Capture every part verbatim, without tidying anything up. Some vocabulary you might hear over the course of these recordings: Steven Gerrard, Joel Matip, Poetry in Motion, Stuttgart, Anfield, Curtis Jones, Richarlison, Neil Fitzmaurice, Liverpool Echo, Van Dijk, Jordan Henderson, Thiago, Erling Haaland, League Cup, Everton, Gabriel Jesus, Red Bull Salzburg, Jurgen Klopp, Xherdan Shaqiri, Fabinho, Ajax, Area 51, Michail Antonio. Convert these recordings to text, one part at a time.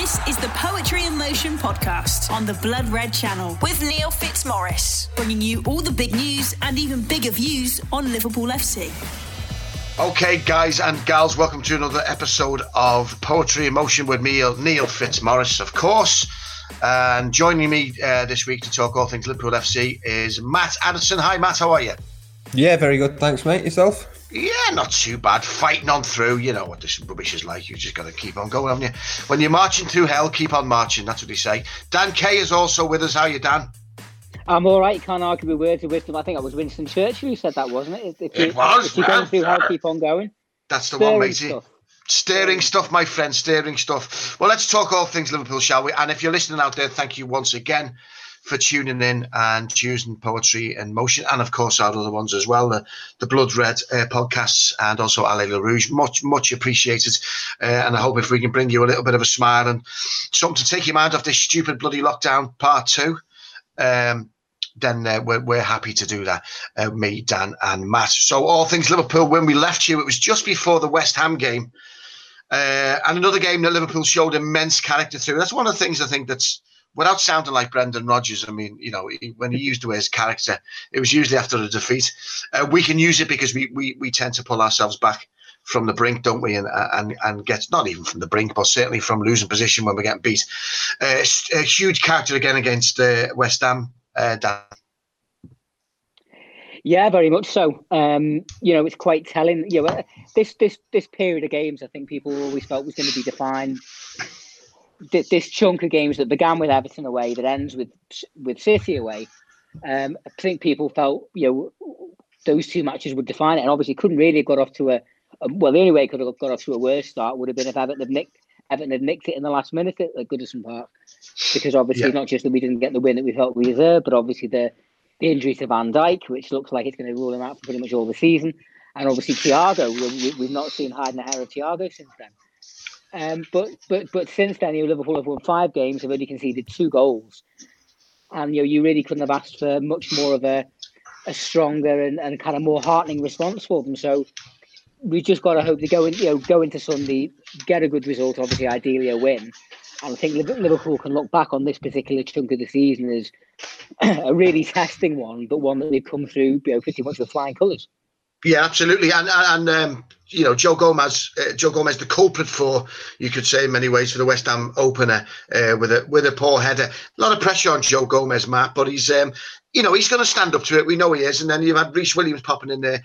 This is the Poetry in Motion podcast on the Blood Red Channel with Neil Fitzmaurice, bringing you all the big news and even bigger views on Liverpool F C. Okay, guys and gals, welcome to another episode of Poetry in Motion with me, Neil Fitzmaurice, of course. And joining me uh, this week to talk all things Liverpool F C is Matt Addison. Hi, Matt, how are you? Yeah, very good. Thanks, mate. Yourself? Yeah, not too bad. Fighting on through. You know what this rubbish is like. You just got to keep on going, haven't you? When you're marching through hell, keep on marching. That's what they say. Dan Kay is also with us. How are you, Dan? I'm all right. Can't argue with words of wisdom. I think it was Winston Churchill who said that, wasn't it? If you, it was. If you're going through hell, keep on going. That's the Staring one, matey. Stuff. Staring stuff, my friend. Staring stuff. Well, let's talk all things Liverpool, shall we? And if you're listening out there, thank you once again for tuning in and choosing Poetry in Motion, and of course our other ones as well, the, the Blood Red uh, podcasts and also Ale La Rouge. Much, much appreciated. Uh, and I hope if we can bring you a little bit of a smile and something to take your mind off this stupid bloody lockdown part two, um, then uh, we're, we're happy to do that, uh, me, Dan and Matt. So all things Liverpool, when we left you, it was just before the West Ham game, uh, and another game that Liverpool showed immense character through. That's one of the things I think that's, without sounding like Brendan Rodgers, I mean, you know, he, when he used the word character, it was usually after a defeat. Uh, we can use it because we, we we tend to pull ourselves back from the brink, don't we? And and and get, not even from the brink, but certainly from losing position when we get beat. Uh, a huge character again against uh, West Ham, uh, Dan. Yeah, very much so. Um, you know, it's quite telling. You know, this this this period of games, I think people always felt was going to be defined. This chunk of games that began with Everton away, that ends with with City away, um, I think people felt, you know, those two matches would define it, and obviously couldn't really have got off to a, a well. The only way it could have got off to a worse start would have been if Everton had nicked Everton had nicked it in the last minute at Goodison Park, because obviously yeah. not just that we didn't get the win that we felt we deserved, but obviously the, the injury to Van Dijk, which looks like it's going to rule him out for pretty much all the season, and obviously Thiago, we, we've not seen hide and hair of Thiago since then. Um, but but but since then, you know, Liverpool have won five games. They've only conceded two goals, and you know, you really couldn't have asked for much more of a a stronger and, and kind of more heartening response for them. So we just got to hope they go in, you know, go into Sunday, get a good result. Obviously, ideally a win. And I think Liverpool can look back on this particular chunk of the season as a really testing one, but one that they've come through, you know, pretty much with flying colours. Yeah, absolutely, and and um, you know, Joe Gomez, uh, Joe Gomez, the culprit for, you could say in many ways, for the West Ham opener uh, with a with a poor header. A lot of pressure on Joe Gomez, Matt, but he's um, you know, he's going to stand up to it. We know he is, and then you've had Rhys Williams popping in there.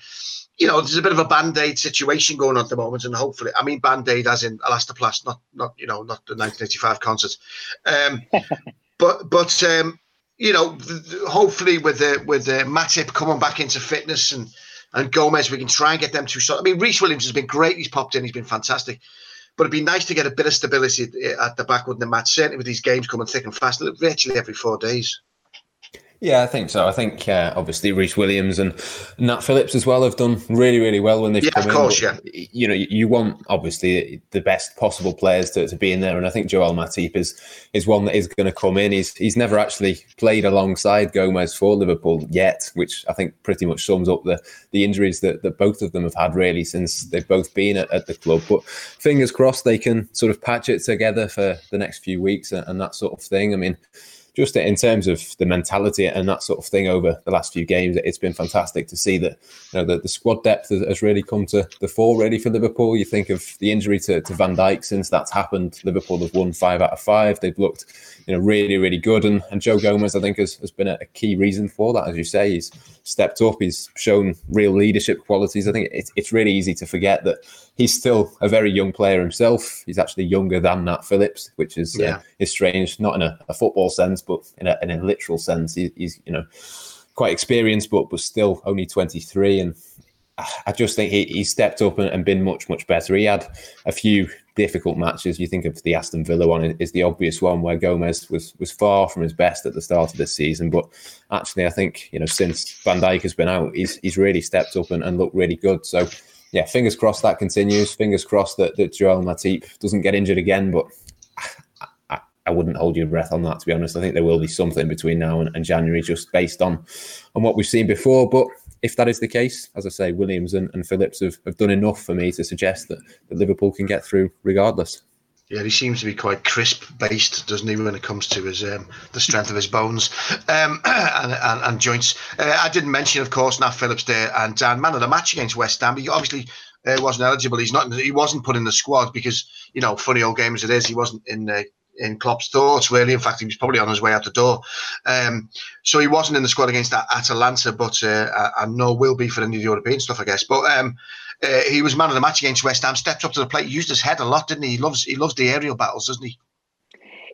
You know, there's a bit of a band-aid situation going on at the moment, and hopefully, I mean band-aid as in elastoplast, not not you know, not the nineteen eighty-five concert, um, but but um, you know, hopefully with uh, with uh, Matip coming back into fitness and. And Gomez, we can try and get them to. I mean, Rhys Williams has been great. He's popped in. He's been fantastic. But it'd be nice to get a bit of stability at the back, wouldn't it, Matt? Certainly with these games coming thick and fast, virtually every four days. Yeah, I think so. I think uh, obviously Rhys Williams and Nat Phillips as well have done really, really well when they've yeah, come in. Yeah, of course, in. yeah. You know, you want obviously the best possible players to, to be in there, and I think Joel Matip is is one that is going to come in. He's he's never actually played alongside Gomez for Liverpool yet, which I think pretty much sums up the, the injuries that, that both of them have had really since they've both been at, at the club. But fingers crossed they can sort of patch it together for the next few weeks and, and that sort of thing. I mean, just in terms of the mentality and that sort of thing over the last few games, it's been fantastic to see that, you know, that the squad depth has really come to the fore really for Liverpool. You think of the injury to, to Van Dijk. Since that's happened, Liverpool have won five out of five. They've looked, you know, really, really good. And, and Joe Gomez, I think, has, has been a key reason for that. As you say, he's stepped up. He's shown real leadership qualities. I think it's, it's really easy to forget that he's still a very young player himself. He's actually younger than Nat Phillips, which is, yeah. uh, is strange, not in a, a football sense, but in a, in a literal sense, he, he's, you know, quite experienced, but was still only twenty-three. And I just think he, he stepped up and, and been much, much better. He had a few difficult matches. You think of the Aston Villa one is the obvious one where Gomez was was far from his best at the start of this season. But actually, I think, you know, since Van Dijk has been out, he's he's really stepped up and, and looked really good. So, yeah, fingers crossed that continues. Fingers crossed that, that Joel Matip doesn't get injured again. But I wouldn't hold your breath on that, to be honest. I think there will be something between now and, and January, just based on, on what we've seen before. But if that is the case, as I say, Williams and, and Phillips have, have done enough for me to suggest that, that Liverpool can get through regardless. Yeah, he seems to be quite crisp-based, doesn't he, when it comes to his um, the strength of his bones um, and, and, and joints. Uh, I didn't mention, of course, Nat Phillips there and Dan, man of the match against West Ham. He obviously uh, wasn't eligible. He's not. He wasn't put in the squad because, you know, funny old game as it is, he wasn't in the... Uh, in Klopp's thoughts, really. In fact, he was probably on his way out the door. Um, so he wasn't in the squad against Atalanta, but uh, and nor will be for any of the European stuff, I guess. But um, uh, he was man of the match against West Ham, stepped up to the plate, used his head a lot, didn't he? He loves he loves the aerial battles, doesn't he?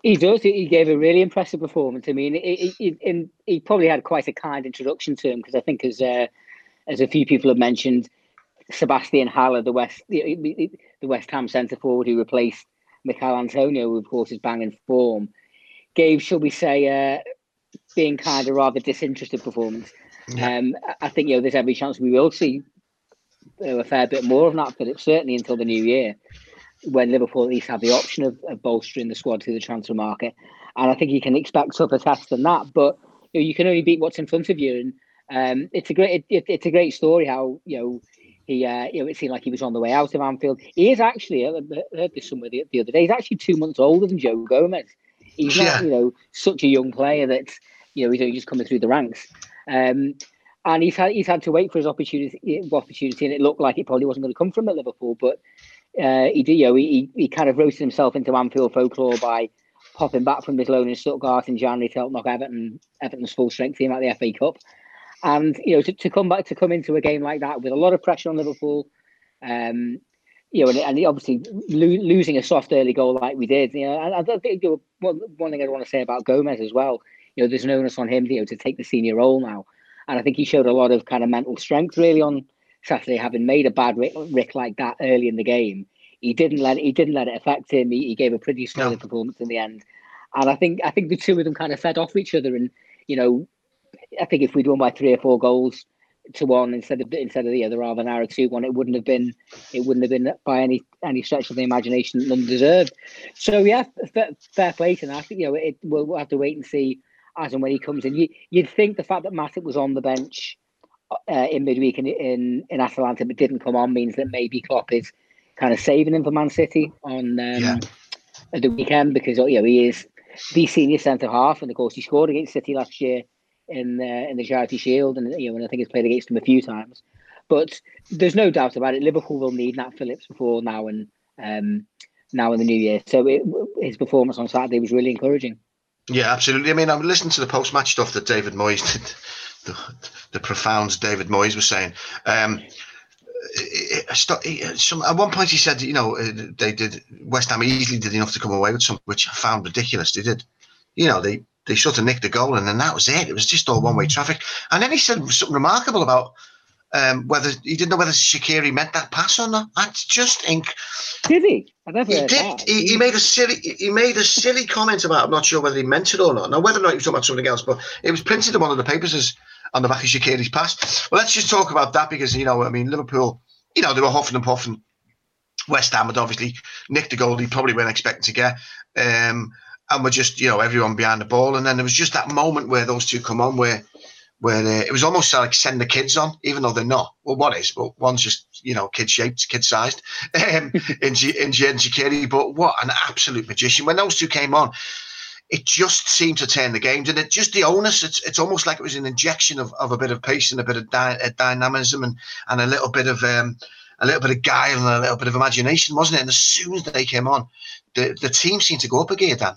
He does. He gave a really impressive performance. I mean, he, he, he, he probably had quite a kind introduction to him because I think, as uh, as a few people have mentioned, Sebastian Haller, the West the, the West Ham centre forward who replaced Michail Antonio, who of course is banging form, gave, shall we say, uh, being kind of rather disinterested performance. Yeah. Um, I think, you know, there's every chance we will see you know, a fair bit more of Nat Phillips, certainly until the new year, when Liverpool at least have the option of, of bolstering the squad through the transfer market. And I think you can expect tougher tests than that, but you know, you can only beat what's in front of you. And um, it's a great, it, it, it's a great story how, you know, He, uh, you know, it seemed like he was on the way out of Anfield. He is actually, I heard this somewhere the, the other day, he's actually two months older than Joe Gomez. He's not, yeah. you know, such a young player that, you know, he's only just coming through the ranks. Um, and he's had he's had to wait for his opportunity, opportunity, and it looked like it probably wasn't going to come from at Liverpool. But uh, he did, you know, he, he kind of roasted himself into Anfield folklore by popping back from his loan in Stuttgart in January to help knock Everton, Everton's full-strength team out of the F A Cup. And, you know, to, to come back, to come into a game like that with a lot of pressure on Liverpool, um, you know, and, and obviously lo- losing a soft early goal like we did, you know, and I think you know, one, one thing I want to say about Gomez as well, you know, there's an onus on him, you know, to take the senior role now. And I think he showed a lot of kind of mental strength really on Saturday, having made a bad rick, rick like that early in the game. He didn't let, he didn't let it affect him. He, he gave a pretty solid no. performance in the end. And I think, I think the two of them kind of fed off each other and, you know, I think if we'd won by three or four goals to one instead of instead of the other half an hour two one, it wouldn't have been it wouldn't have been by any any stretch of the imagination undeserved. So yeah, fair, fair play to that. You know, it, we'll, we'll have to wait and see as and when he comes in. You, you'd think the fact that Matip was on the bench uh, in midweek in, in in Atalanta but didn't come on means that maybe Klopp is kind of saving him for Man City on um, yeah. the weekend because you know he is the senior centre half and of course he scored against City last year. In the, in the Charity Shield, and you know, and I think it's played against him a few times. But there's no doubt about it. Liverpool will need Nat Phillips before now and um, now in the new year. So it, his performance on Saturday was really encouraging. Yeah, absolutely. I mean, I'm listening to the post-match stuff that David Moyes, the, the, the profound David Moyes, was saying. Um, it, it, it, some, at one point, he said, you know, they did West Ham easily did enough to come away with something, which I found ridiculous. They did, you know, they. They sort of nicked the goal, and then that was it. It was just all one-way traffic. And then he said something remarkable about um, whether he didn't know whether Shaqiri meant that pass or not. That's just inc. Did he? I never he heard did. That. He, he made a silly. He made a silly comment about. I'm not sure whether he meant it or not. Now, whether or not he was talking about something else, but it was printed in one of the papers as on the back of Shaqiri's pass. Well, let's just talk about that because you know, I mean, Liverpool. You know, they were huffing and puffing. West Ham had obviously nicked the goal. He probably weren't expecting to get. Um, And we're just, you know, everyone behind the ball. And then there was just that moment where those two come on, where where uh, it was almost like send the kids on, even though they're not. Well, one is, but one's just, you know, kid-shaped, kid-sized um, in Xherdan Shaqiri. But what an absolute magician. When those two came on, it just seemed to turn the game. And it just the onus, it's it's almost like it was an injection of, of a bit of pace and a bit of di- a dynamism and, and a little bit of um, a little bit of guile and a little bit of imagination, wasn't it? And as soon as they came on, the, the team seemed to go up a gear, Dan.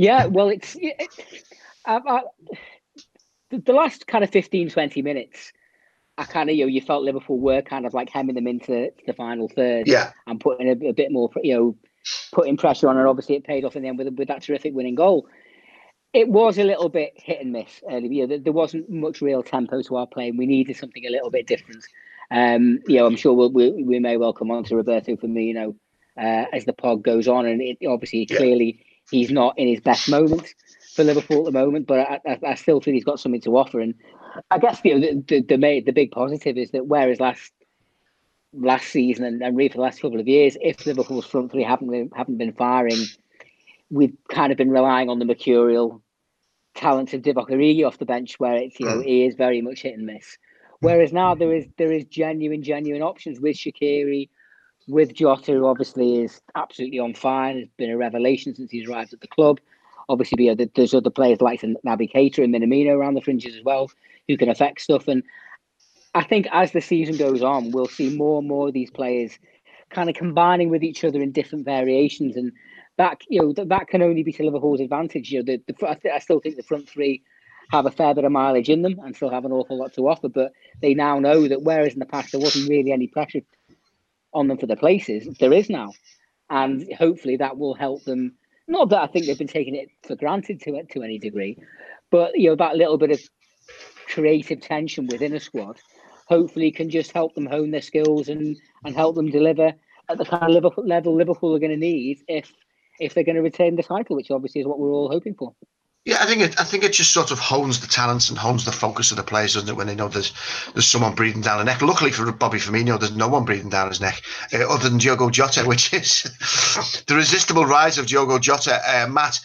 Yeah, well, it's it, I, I, the last kind of fifteen, twenty minutes, I kind of, you know, you felt Liverpool were kind of like hemming them into the final third yeah. and putting a, a bit more, you know, putting pressure on. And obviously it paid off in the end with, with that terrific winning goal. It was a little bit hit and miss early. You know, there wasn't much real tempo to our play. And we needed something a little bit different. Um, you know, I'm sure we'll, we, we may well come on to Roberto Firmino uh, as the pod goes on. And it obviously yeah. clearly... He's not in his best moment for Liverpool at the moment, but I, I, I still think he's got something to offer. And I guess you know, the the, the, main, the big positive is that whereas last last season and, and really for the last couple of years, if Liverpool's front three haven't been, haven't been firing, we've kind of been relying on the mercurial talents of Divock Origi off the bench, where it's you know he is very much hit and miss. Whereas now there is there is genuine genuine options with Shaqiri, with Jota, who obviously is absolutely on fire, has been a revelation since he's arrived at the club. Obviously, you know, there's other players like Naby Keita and Minamino around the fringes as well, who can affect stuff. And I think as the season goes on, we'll see more and more of these players kind of combining with each other in different variations. And that, you know, that, that can only be to Liverpool's advantage. You know, the, the, I, th- I still think the front three have a fair bit of mileage in them and still have an awful lot to offer. But they now know that whereas in the past there wasn't really any pressure on them for the places, there is now. And hopefully that will help them. Not that I think they've been taking it for granted to to any degree, but you know, that little bit of creative tension within a squad hopefully can just help them hone their skills and, and help them deliver at the kind of Liverpool level Liverpool are going to need if if they're going to retain the title, which obviously is what we're all hoping for. Yeah, I think it, I think it just sort of hones the talents and hones the focus of the players, doesn't it? When they know there's there's someone breathing down the neck. Luckily for Bobby Firmino, there's no one breathing down his neck uh, other than Diogo Jota, which is the irresistible rise of Diogo Jota. Uh, Matt,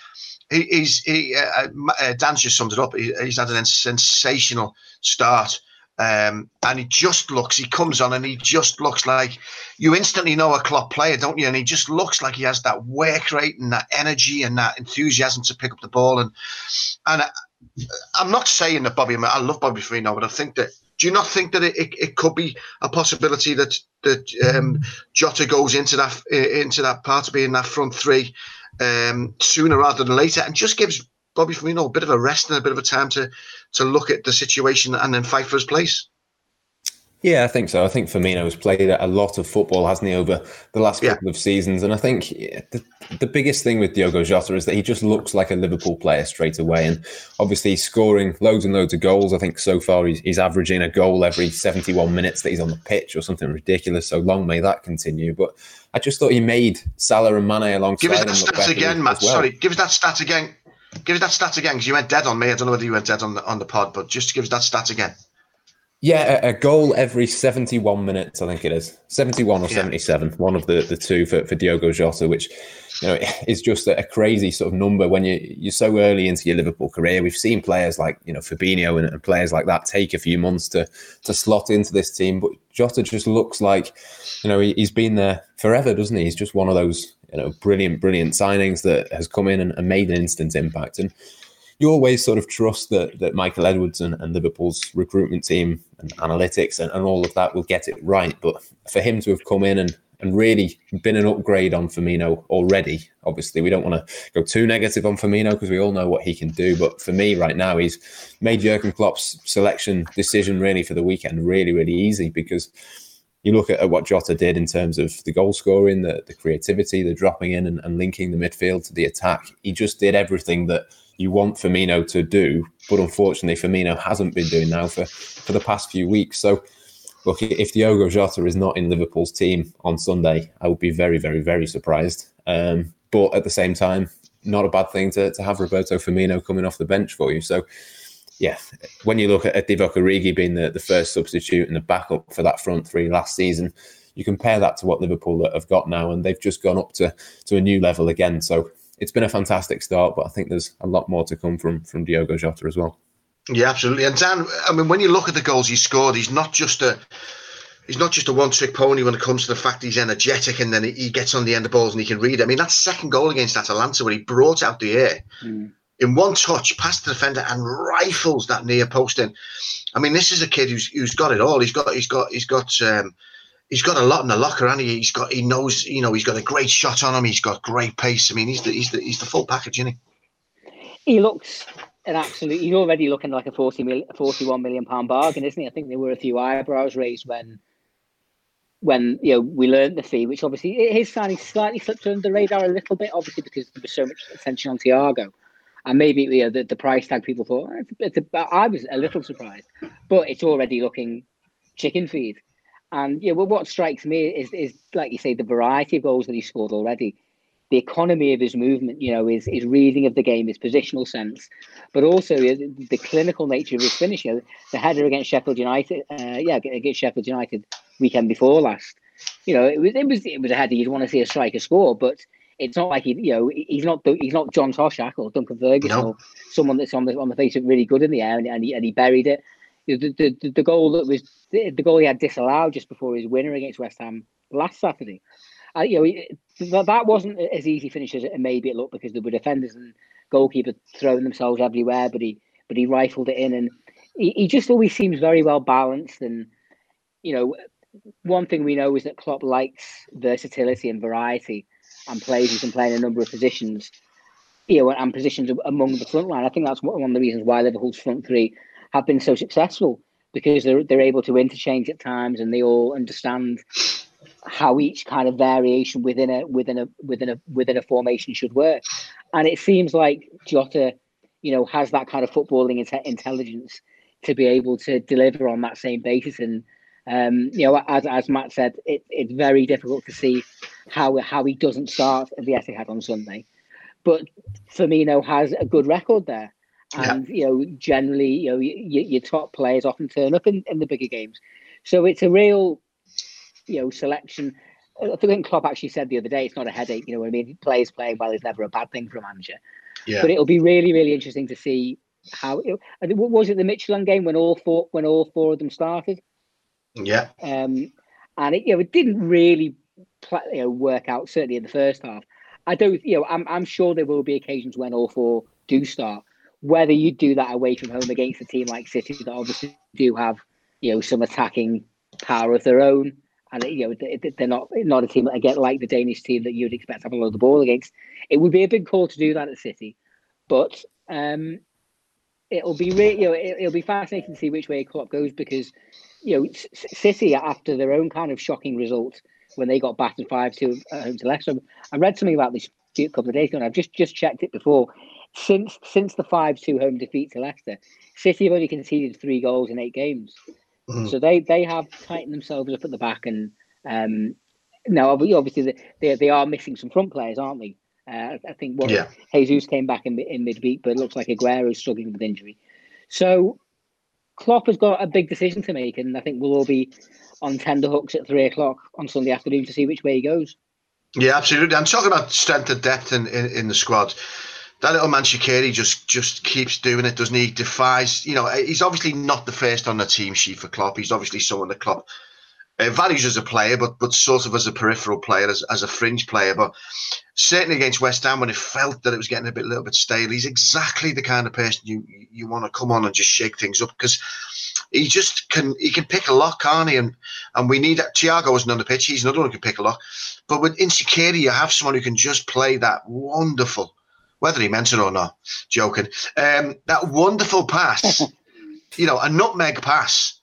he, he's he, uh, uh, Dan's just summed it up. He, he's had a sensational start, um, and he just looks. He comes on and he just looks like you instantly know a Klopp player, don't you? And he just looks like he has that work rate and that energy and that enthusiasm to pick up the ball. And and I, I'm not saying that Bobby, I love Bobby Firmino, but I think that, do you not think that it, it, it could be a possibility that that um, Jota goes into that into that part of being that front three um, sooner rather than later, and just gives Bobby Firmino a bit of a rest and a bit of a time to to look at the situation and then fight for his place? Yeah, I think so. I think Firmino's played a lot of football, hasn't he, over the last yeah. couple of seasons. And I think the, the biggest thing with Diogo Jota is that he just looks like a Liverpool player straight away. And obviously he's scoring loads and loads of goals. I think so far he's, he's averaging a goal every seventy-one minutes that he's on the pitch or something ridiculous. So long may that continue. But I just thought he made Salah and Mane alongside him. Give us that stat again, Matt. Well. Sorry, give us that stat again. Give us that stat again, because you went dead on me. I don't know whether you went dead on the, on the pod, but just give us that stat again. Yeah, a goal every seventy-one minutes, I think it is. seventy-one or yeah. seventy-seven, one of the, the two for, for Diogo Jota, which you know is just a crazy sort of number when you, you're so early into your Liverpool career. We've seen players like you know Fabinho and, and players like that take a few months to to slot into this team. But Jota just looks like you know he, he's been there forever, doesn't he? He's just one of those you know brilliant, brilliant signings that has come in and, and made an instant impact. And you always sort of trust that that Michael Edwards and, and Liverpool's recruitment team and analytics and, and all of that will get it right. But for him to have come in and, and really been an upgrade on Firmino already, obviously we don't want to go too negative on Firmino because we all know what he can do. But for me right now, he's made Jurgen Klopp's selection decision really for the weekend really, really easy, because you look at, at what Jota did in terms of the goal scoring, the, the creativity, the dropping in and, and linking the midfield to the attack. He just did everything that you want Firmino to do, but unfortunately Firmino hasn't been doing now for, for the past few weeks. So, look, if Diogo Jota is not in Liverpool's team on Sunday, I would be very, very, very surprised. Um, but at the same time, not a bad thing to, to have Roberto Firmino coming off the bench for you. So, yeah, when you look at, at Divock Origi being the, the first substitute and the backup for that front three last season, you compare that to what Liverpool have got now, and they've just gone up to, to a new level again. So, it's been a fantastic start, but I think there's a lot more to come from from Diogo Jota as well. Yeah, absolutely. And Dan, I mean, when you look at the goals he scored, he's not just a he's not just a one-trick pony when it comes to the fact he's energetic and then he gets on the end of balls and he can read. I mean, that second goal against Atalanta where he brought out the air mm. in one touch, past the defender and rifles that near post in. I mean, this is a kid who's who's got it all. He's got he's got he's got. Um, He's got a lot in the locker, and he? he's got. He knows. You know, he's got a great shot on him. He's got great pace. I mean, he's the he's the he's the full package, isn't he? He looks an absolute. He's already looking like a forty, forty-one million pound bargain, isn't he? I think there were a few eyebrows raised when, when you know, we learned the fee, which obviously his signing slightly slipped under the radar a little bit, obviously because there was so much attention on Thiago, and maybe you know, the the price tag people thought. Oh, it's a, it's a, I was a little surprised, but it's already looking chicken feed. And yeah, well, what strikes me is, is like you say, the variety of goals that he scored already, the economy of his movement, you know, his, his reading of the game, his positional sense, but also the clinical nature of his finish. You know, the header against Sheffield United, uh, yeah, against Sheffield United weekend before last. You know, it was it was it was a header you'd want to see a striker score, but it's not like he, you know, he's not he's not John Toshack or Duncan Ferguson no. or someone that's on the on the face of really good in the air, and and he, and he buried it. The, the the goal that was the goal he had disallowed just before his winner against West Ham last Saturday. Uh, you know, it, that, that wasn't as easy finish as it, maybe it looked, because there were defenders and goalkeepers throwing themselves everywhere, but he but he rifled it in, and he, he just always seems very well balanced. And you know, one thing we know is that Klopp likes versatility and variety, and players who can play in a number of positions, you know, and positions among the front line. I think that's one of the reasons why Liverpool's front three have been so successful, because they're they're able to interchange at times, and they all understand how each kind of variation within a within a within a within a formation should work. And it seems like Jota, you know, has that kind of footballing inte- intelligence to be able to deliver on that same basis. And um, you know, as as Matt said, it, it's very difficult to see how how he doesn't start at the Etihad on Sunday. But Firmino has a good record there, and yeah. you know, generally, you know, your, your top players often turn up in, in the bigger games. So it's a real, you know, selection. I think Klopp actually said the other day, it's not a headache. You know what I mean? Players playing well is never a bad thing for a manager. Yeah. But it'll be really, really interesting to see how. It, was it the Michelin game when all four when all four of them started? Yeah. Um, and it, you know, it didn't really play, you know, work out. Certainly in the first half. I don't, you know, I'm I'm sure there will be occasions when all four do start. Whether you do that away from home against a team like City that obviously do have, you know, some attacking power of their own, and you know they're not not a team again like the Danish team that you'd expect to have a lot of the ball against. It would be a big call to do that at City, but um, it'll be re- you know it, it'll be fascinating to see which way Klopp goes, because you know C- City after their own kind of shocking result, when they got battered five two at home to Leicester. I read something about this a couple of days ago, and I've just, just checked it before. Since since the five two home defeat to Leicester, City have only conceded three goals in eight games. Mm-hmm. So they, they have tightened themselves up at the back. And um, now, obviously, they they are missing some front players, aren't they? Uh, I think what, yeah. Jesus came back in, in midweek, but it looks like Aguero's struggling with injury. So Klopp has got a big decision to make, and I think we'll all be on tenderhooks at three o'clock on Sunday afternoon to see which way he goes. Yeah, absolutely. And talking about strength and depth in, in, in the squad, that little man Shaqiri just just keeps doing it, doesn't he? Defies, you know, he's obviously not the first on the team sheet for Klopp. He's obviously someone that Klopp uh, values as a player, but but sort of as a peripheral player, as, as a fringe player. But certainly against West Ham, when it felt that it was getting a bit, little bit stale, he's exactly the kind of person you you want to come on and just shake things up, because he just can. He can pick a lock, can't he? And and we need that. Thiago isn't on the pitch. He's another one who can pick a lock. But with Shaqiri, you have someone who can just play that wonderful, whether he meant it or not, joking, um, that wonderful pass, you know, a nutmeg pass,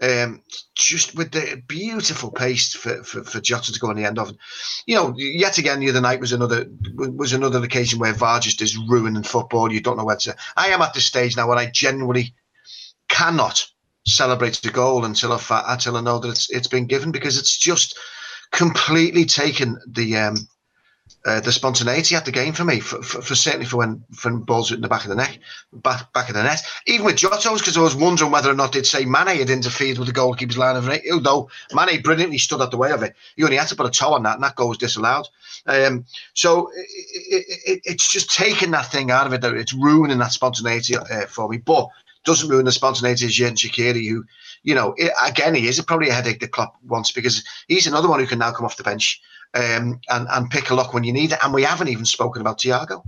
um, just with the beautiful pace for, for, for Jota to go on the end of. And, you know, yet again the other night was another was another occasion where V A R just is ruining football. You don't know where to. I am at this stage now where I genuinely cannot celebrate the goal until I until I know that it's it's been given, because it's just completely taken the um, uh, the spontaneity out the game for me, for, for, for certainly for when for balls in the back of the neck, back back of the net. Even with Jota's, because I was wondering whether or not they'd say Mane had interfered with the goalkeeper's line of it. Although Mane brilliantly stood out the way of it, he only had to put a toe on that, and that goal was disallowed. Um, so it, it, it, it's just taking that thing out of it. That it's ruining that spontaneity uh, for me, but. Doesn't ruin the spontaneity of Xherdan Shaqiri, who, you know, it, again, he is probably a headache that Klopp wants, because he's another one who can now come off the bench um, and, and pick a lock when you need it. And we haven't even spoken about Thiago.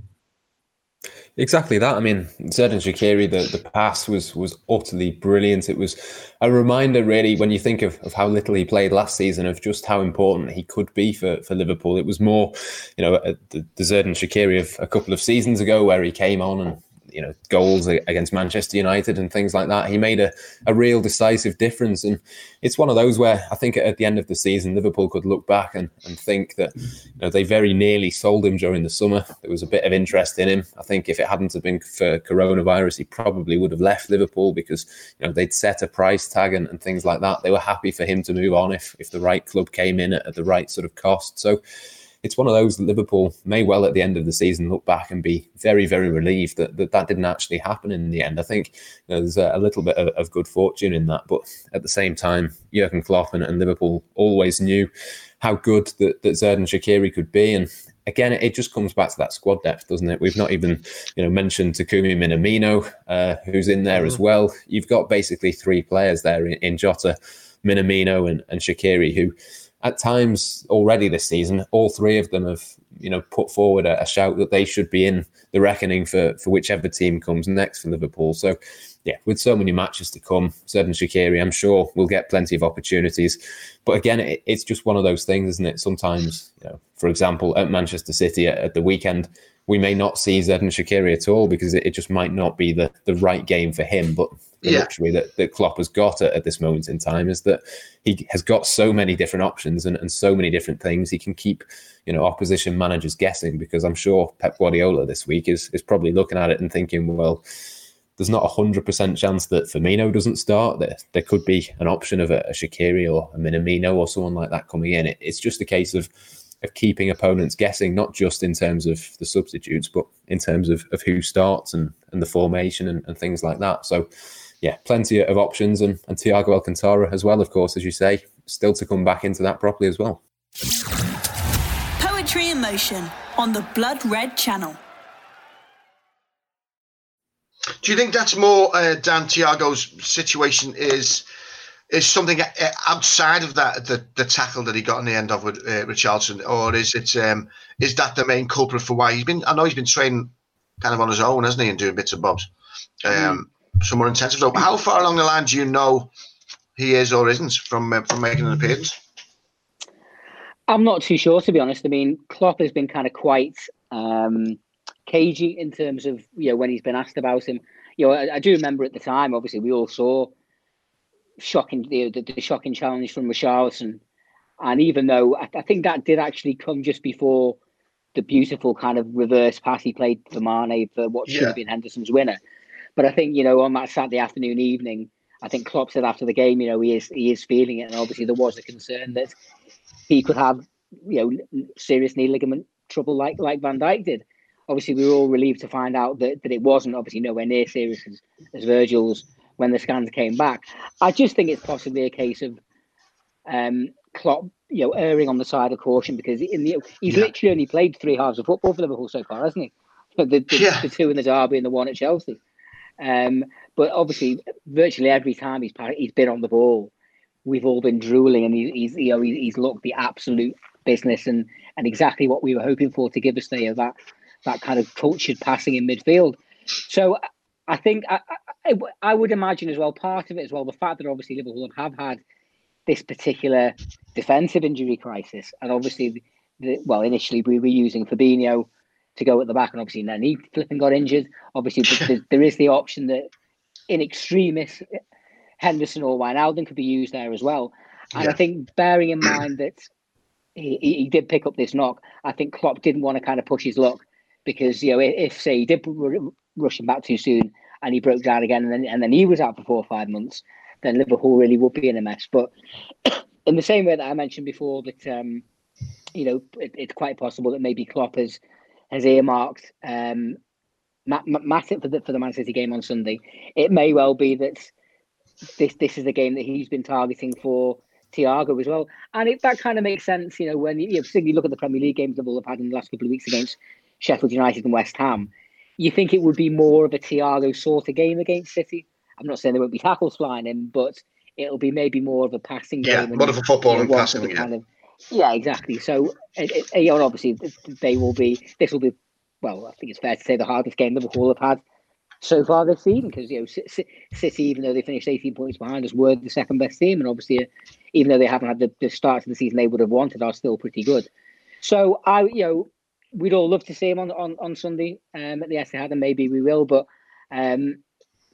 Exactly that. I mean, Xherdan Shaqiri, the, the pass was was utterly brilliant. It was a reminder, really, when you think of, of how little he played last season, of just how important he could be for, for Liverpool. It was more, you know, the, the Xherdan Shaqiri of a couple of seasons ago, where he came on and, you know, goals against Manchester United and things like that. He made a, a real decisive difference. And it's one of those where I think at the end of the season, Liverpool could look back and, and think that, you know, they very nearly sold him during the summer. There was a bit of interest in him. I think if it hadn't have been for coronavirus, he probably would have left Liverpool, because, you know, they'd set a price tag and, and things like that. They were happy for him to move on if, if the right club came in at, at the right sort of cost. So it's one of those that Liverpool may well at the end of the season look back and be very, very relieved that that, that didn't actually happen in the end. I think, you know, there's a, a little bit of, of good fortune in that. But at the same time, Jurgen Klopp and, and Liverpool always knew how good that, that Xherdan Shaqiri could be. And again, it just comes back to that squad depth, doesn't it? We've not even, you know, mentioned Takumi Minamino, uh, who's in there as well. You've got basically three players there in, in Jota, Minamino and, and Shaqiri, who at times already this season, all three of them have, you know, put forward a, a shout that they should be in the reckoning for, for whichever team comes next for Liverpool. So, yeah, with so many matches to come, Xherdan Shaqiri, I'm sure, will get plenty of opportunities. But again, it, it's just one of those things, isn't it? Sometimes, you know, for example, at Manchester City at, at the weekend, we may not see Xherdan Shaqiri at all because it, it just might not be the, the right game for him. But the yeah. luxury that, that Klopp has got at, at this moment in time is that he has got so many different options and, and so many different things. He can keep, you know, opposition managers guessing, because I'm sure Pep Guardiola this week is is probably looking at it and thinking, well, there's not a one hundred percent chance that Firmino doesn't start. There, there could be an option of a, a Shaqiri or a Minamino or someone like that coming in. It, it's just a case of of keeping opponents guessing, not just in terms of the substitutes, but in terms of, of who starts and, and the formation and, and things like that. So, yeah, plenty of options. And, and Thiago Alcantara as well, of course, as you say, still to come back into that properly as well. Poetry in Motion on the Blood Red Channel. Do you think that's more, uh, Dan, Thiago's situation is is something outside of that, the, the tackle that he got in the end of with uh, Richarlison, or is it um, is that the main culprit for why he's been? I know he's been training kind of on his own, hasn't he, and doing bits and bobs, um, mm. some more intensive. So, how far along the line do you know he is or isn't from uh, from making an appearance? I'm not too sure, to be honest. I mean, Klopp has been kind of quite. Um, cagey in terms of, you know, when he's been asked about him. You know, I, I do remember at the time, obviously, we all saw shocking the, the, the shocking challenge from Richarlison. And even though I, I think that did actually come just before the beautiful kind of reverse pass he played for Mane for what should yeah. have been Henderson's winner. But I think, you know, on that Saturday afternoon evening, I think Klopp said after the game, you know, he is he is feeling it. And obviously there was a concern that he could have, you know, serious knee ligament trouble like, like Van Dijk did. Obviously, we were all relieved to find out that, that it wasn't, obviously, nowhere near serious as, as Virgil's when the scans came back. I just think it's possibly a case of um, Klopp, you know, erring on the side of caution, because in the, he's yeah. literally only played three halves of football for Liverpool so far, hasn't he? The, the, yeah. the two in the derby and the one at Chelsea. Um, but obviously, virtually every time he's he's been on the ball, we've all been drooling, and he, he's you know he, he's looked the absolute business and and exactly what we were hoping for to give us the of that. that kind of cultured passing in midfield. So I think I, I, I would imagine as well, part of it as well, the fact that obviously Liverpool have had this particular defensive injury crisis. And obviously, the, well, initially we were using Fabinho to go at the back, and obviously then he flipping got injured. Obviously, there, there is the option that in extremis, Henderson or Wijnaldum could be used there as well. And yeah. I think bearing in mind that he, he did pick up this knock, I think Klopp didn't want to kind of push his luck. Because, you know, if, say, he did rush him back too soon and he broke down again and then, and then he was out for four or five months, then Liverpool really would be in a mess. But in the same way that I mentioned before that, um, you know, it, it's quite possible that maybe Klopp has, has earmarked um, Matt, Matt for, the, for the Man City game on Sunday. It may well be that this this is the game that he's been targeting for Thiago as well. And it, that kind of makes sense, you know, when you, you know, particularly look at the Premier League games Liverpool have had in the last couple of weeks against Sheffield United and West Ham, you think it would be more of a Thiago sort of game against City. I'm not saying there won't be tackles flying in, but it'll be maybe more of a passing yeah, game. Yeah, more of a football you know, and passing yeah. Kind of, yeah, exactly. So, it, it, you know, and obviously, they will be, this will be, well, I think it's fair to say the hardest game Liverpool have had so far this season, because, you know, C- C- City, even though they finished eighteen points behind us, were the second best team. And obviously, uh, even though they haven't had the, the start to the season they would have wanted, are still pretty good. So, I, you know, we'd all love to see him on on, on Sunday um, at the Etihad, and maybe we will. But um,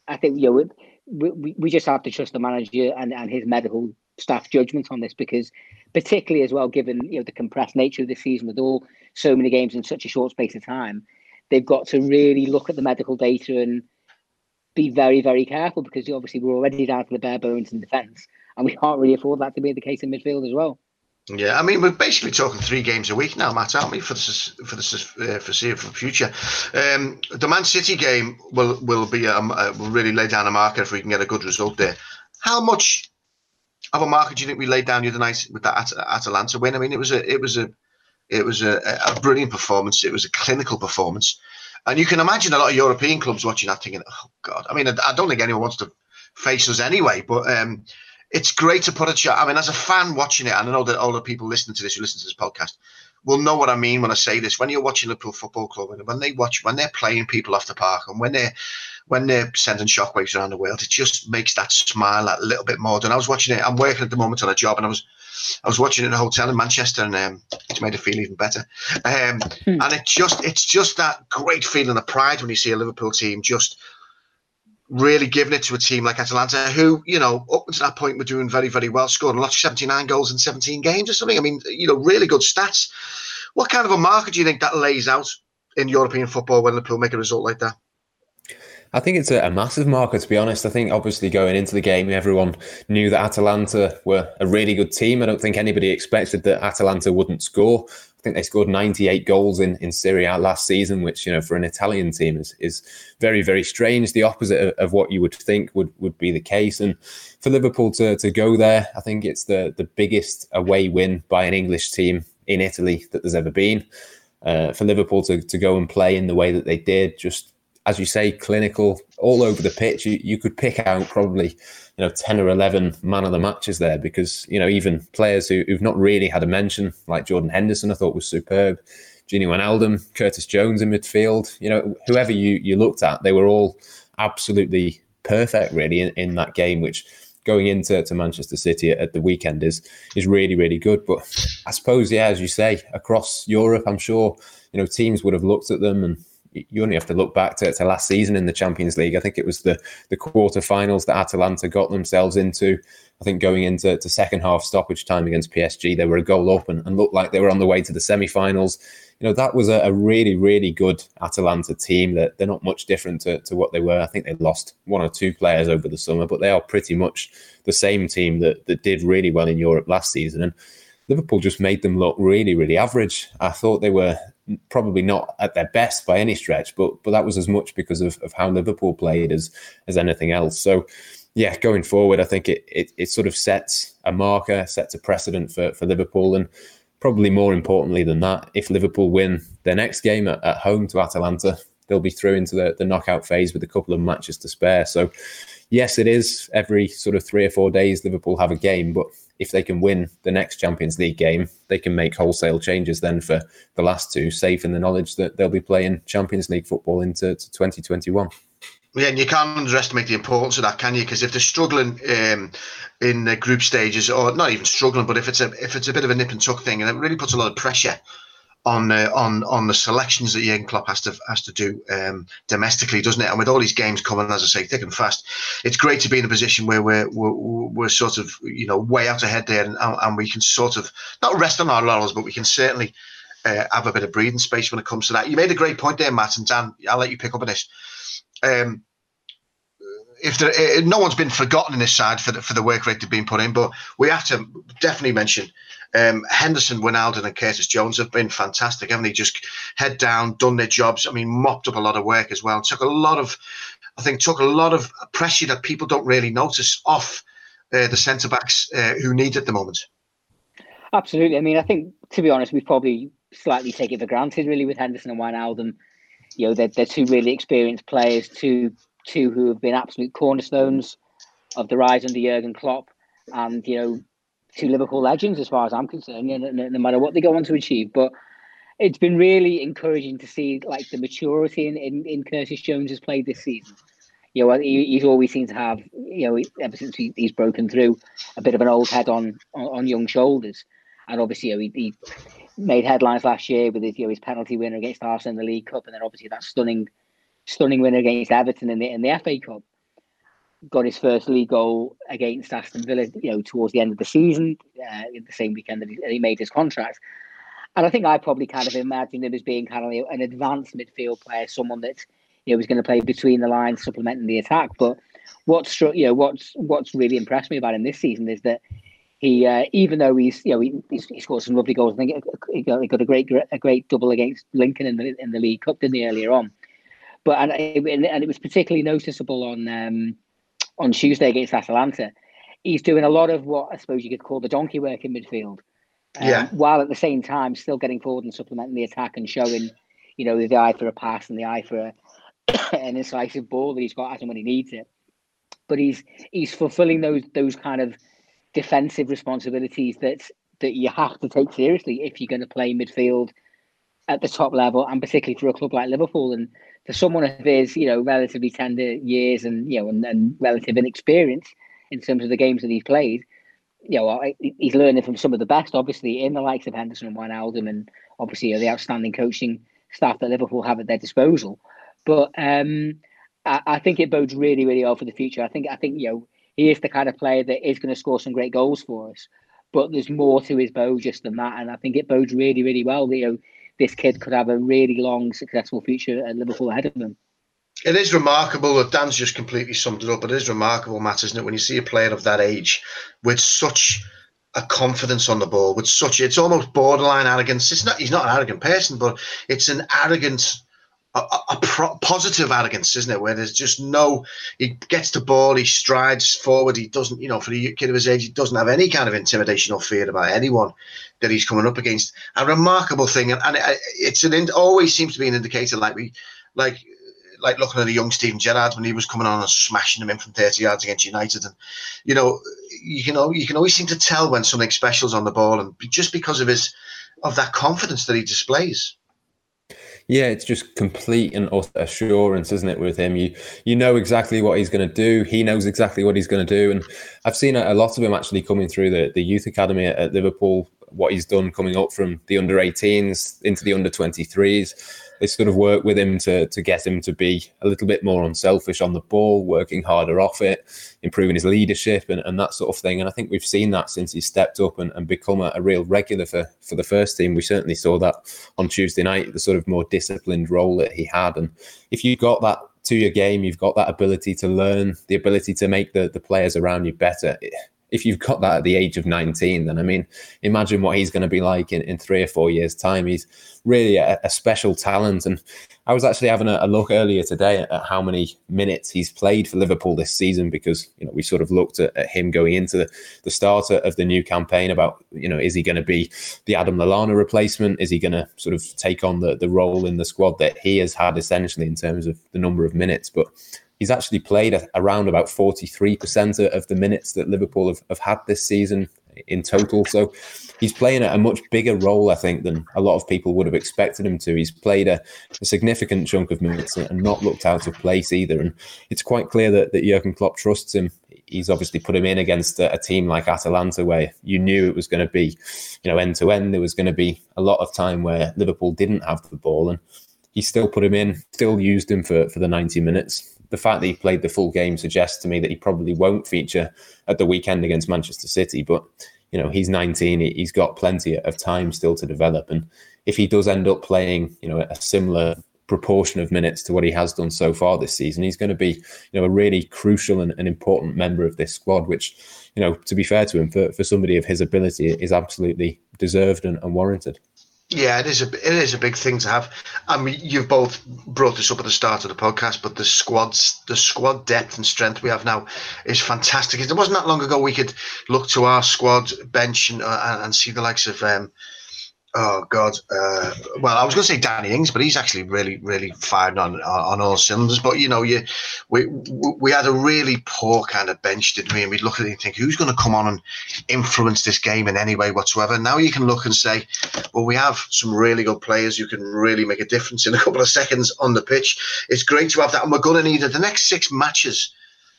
I think you know, we, we we just have to trust the manager and, and his medical staff judgment on this, because particularly as well, given you know the compressed nature of the season with all so many games in such a short space of time, they've got to really look at the medical data and be very, very careful, because obviously we're already down to the bare bones in defence, and we can't really afford that to be the case in midfield as well. Yeah, I mean, we're basically talking three games a week now, Matt, aren't we, for the, for the uh, foreseeable future? Um, the Man City game will will be a, uh, will really lay down a marker if we can get a good result there. How much of a marker do you think we laid down the other night with that At- Atalanta win? I mean, it was a it was a it was a, a brilliant performance. It was a clinical performance, and you can imagine a lot of European clubs watching that, thinking, "Oh God!" I mean, I, I don't think anyone wants to face us anyway, but. Um, it's great to put a chart. I mean, as a fan watching it, and I know that older people listening to this, who listen to this podcast, will know what I mean when I say this. When you're watching Liverpool Football Club, and when they watch, when they're playing people off the park, and when they're when they're sending shockwaves around the world, it just makes that smile that little bit more. And I was watching it. I'm working at the moment on a job, and I was I was watching it in a hotel in Manchester, and um, it's made it feel even better. Um, hmm. And it just it's just that great feeling of pride when you see a Liverpool team just really giving it to a team like Atalanta, who, you know, up to that point were doing very, very well, scoring a lot, seventy-nine goals in seventeen games or something. I mean, you know, really good stats. What kind of a marker do you think that lays out in European football when Liverpool make a result like that? I think it's a, a massive marker, to be honest. I think obviously going into the game, everyone knew that Atalanta were a really good team. I don't think anybody expected that Atalanta wouldn't score. I think they scored ninety-eight goals in, in Serie A last season, which, you know, for an Italian team is, is very, very strange. The opposite of, of what you would think would, would be the case. And for Liverpool to, to go there, I think it's the, the biggest away win by an English team in Italy that there's ever been. Uh, for Liverpool to, to go and play in the way that they did, just, as you say, clinical, all over the pitch. You, you could pick out probably, you know, ten or eleven man of the matches there, because, you know, even players who, who've not really had a mention, like Jordan Henderson, I thought was superb. Gini Wijnaldum, Curtis Jones in midfield, you know, whoever you, you looked at, they were all absolutely perfect, really, in, in that game, which going into to Manchester City at, at the weekend is is really, really good. But I suppose, yeah, as you say, across Europe, I'm sure, you know, teams would have looked at them, and you only have to look back to, to last season in the Champions League. I think it was the, the quarterfinals that Atalanta got themselves into. I think going into to second half stoppage time against P S G, they were a goal up and, and looked like they were on the way to the semi-finals. You know, that was a, a really, really good Atalanta team. That they're not much different to, to what they were. I think they lost one or two players over the summer, but they are pretty much the same team that, that did really well in Europe last season. And Liverpool just made them look really, really average. I thought they were probably not at their best by any stretch, but but that was as much because of, of how Liverpool played as as anything else. So, yeah, going forward, I think it it, it sort of sets a marker, sets a precedent for, for Liverpool. And probably more importantly than that, if Liverpool win their next game at, at home to Atalanta, they'll be through into the, the knockout phase with a couple of matches to spare. So, yes, it is every sort of three or four days Liverpool have a game, but if they can win the next Champions League game, they can make wholesale changes then for the last two, safe in the knowledge that they'll be playing Champions League football into to twenty twenty-one. Yeah, and you can't underestimate the importance of that, can you? Because if they're struggling um, in the group stages, or not even struggling, but if it's a if it's a bit of a nip and tuck thing, and it really puts a lot of pressure on uh, on on the selections that Jurgen Klopp has to has to do um, domestically, doesn't it? And with all these games coming, as I say, thick and fast, it's great to be in a position where we're we're, we're sort of, you know, way out ahead there, and, and we can sort of not rest on our laurels, but we can certainly uh, have a bit of breathing space when it comes to that. You made a great point there, Matt, and Dan, I'll let you pick up on this. Um, if there, uh, no one's been forgotten in this side for the, for the work rate they've been put in, but we have to definitely mention. Um, Henderson, Wijnaldum and Curtis Jones have been fantastic, haven't they? Just head down, done their jobs. I mean, mopped up a lot of work as well. Took a lot of, I think, took a lot of pressure that people don't really notice off uh, the centre-backs uh, who need at the moment. Absolutely. I mean, I think, to be honest, we probably slightly take it for granted, really, with Henderson and Wijnaldum. You know, they're, they're two really experienced players, two, two who have been absolute cornerstones of the rise under Jurgen Klopp. And, you know, two Liverpool legends, as far as I'm concerned, no, no, no matter what they go on to achieve. But it's been really encouraging to see, like, the maturity in, in, in Curtis Jones' play this season. You know, he, he's always seemed to have, you know, ever since he, he's broken through, a bit of an old head on on, on young shoulders. And obviously, you know, he, he made headlines last year with his, you know, his penalty winner against Arsenal in the League Cup, and then obviously that stunning, stunning winner against Everton in the in the F A Cup. Got his first league goal against Aston Villa, you know, towards the end of the season, uh, the same weekend that he, that he made his contract. And I think I probably kind of imagined him as being kind of an advanced midfield player, someone that, you know, was going to play between the lines, supplementing the attack. But what's you know what's what's really impressed me about him this season is that he, uh, even though he's you know he, he's, he scored some lovely goals. I think he got, he got a great a great double against Lincoln in the in the League Cup, didn't he, earlier on? But and it, and it was particularly noticeable on. Um, on Tuesday against Atalanta, he's doing a lot of what I suppose you could call the donkey work in midfield, um, yeah. while at the same time still getting forward and supplementing the attack and showing, you know, the eye for a pass and the eye for a, an incisive ball that he's got as and when he needs it. But he's he's fulfilling those those kind of defensive responsibilities that that you have to take seriously if you're going to play midfield at the top level, and particularly for a club like Liverpool. And for someone of his, you know, relatively tender years and, you know, and, and relative inexperience in terms of the games that he's played, you know, he's learning from some of the best, obviously, in the likes of Henderson and Wijnaldum, and obviously, you know, the outstanding coaching staff that Liverpool have at their disposal. But um, I, I think it bodes really, really well for the future. I think, I think, you know, he is the kind of player that is going to score some great goals for us, but there's more to his bow just than that. And I think it bodes really, really well that, you know, this kid could have a really long, successful future at Liverpool ahead of him. It is remarkable that Dan's just completely summed it up. It is remarkable, Matt, isn't it, when you see a player of that age with such a confidence on the ball, with such, it's almost borderline arrogance. It's not, he's not an arrogant person, but it's an arrogant, a, a pro, positive arrogance, isn't it? Where there's just no, he gets the ball, he strides forward, he doesn't, you know, for a kid of his age, he doesn't have any kind of intimidation or fear about anyone that he's coming up against. A remarkable thing, and, and it, it's an, always seems to be an indicator, like we, like, like looking at a young Steven Gerrard when he was coming on and smashing him in from thirty yards against United. And, you know, you know, you can always seem to tell when something special's on the ball, and just because of his, of that confidence that he displays. Yeah, it's just complete and utter assurance, isn't it, with him? You you know exactly what he's going to do. He knows exactly what he's going to do. And I've seen a lot of him actually coming through the, the youth academy at, at Liverpool, what he's done coming up from the under eighteens into the under twenty-threes. They sort of work with him to, to get him to be a little bit more unselfish on the ball, working harder off it, improving his leadership and, and that sort of thing. And I think we've seen that since he's stepped up and, and become a, a real regular for, for the first team. We certainly saw that on Tuesday night, the sort of more disciplined role that he had. And if you've got that to your game, you've got that ability to learn, the ability to make the, the players around you better. It, If you've got that at the age of nineteen, then, I mean, imagine what he's going to be like in, in three or four years' time. He's really a, a special talent. And I was actually having a, a look earlier today at, at how many minutes he's played for Liverpool this season, because, you know, we sort of looked at, at him going into the, the start of the new campaign about, you know, is he going to be the Adam Lallana replacement? Is he going to sort of take on the, the role in the squad that he has had essentially in terms of the number of minutes? But he's actually played around about forty-three percent of the minutes that Liverpool have, have had this season in total. So he's playing a much bigger role, I think, than a lot of people would have expected him to. He's played a, a significant chunk of minutes and not looked out of place either. And it's quite clear that, that Jurgen Klopp trusts him. He's obviously put him in against a, a team like Atalanta, where you knew it was going to be, you know, end to end. There was going to be a lot of time where Liverpool didn't have the ball, and he still put him in, still used him for, for the ninety minutes. The fact that he played the full game suggests to me that he probably won't feature at the weekend against Manchester City. But, you know, he's nineteen. He's got plenty of time still to develop. And if he does end up playing, you know, a similar proportion of minutes to what he has done so far this season, he's going to be, you know, a really crucial and, and important member of this squad, which, you know, to be fair to him, for, for somebody of his ability, is absolutely deserved and, and warranted. Yeah, it is a it is a big thing to have. I mean, you've both brought this up at the start of the podcast, but the squads, the squad depth and strength we have now is fantastic. It wasn't that long ago we could look to our squad bench and uh, and see the likes of um, oh god, uh, well, I was going to say Danny Ings, but he's actually really really firing on on all cylinders. But you know, you we we had a really poor kind of bench, didn't we? And we'd look at it and think, who's going to come on and influence this game in any way whatsoever? Now you can look and say, well, we have some really good players who can really make a difference in a couple of seconds on the pitch. It's great to have that, and we're going to need it. The next six matches.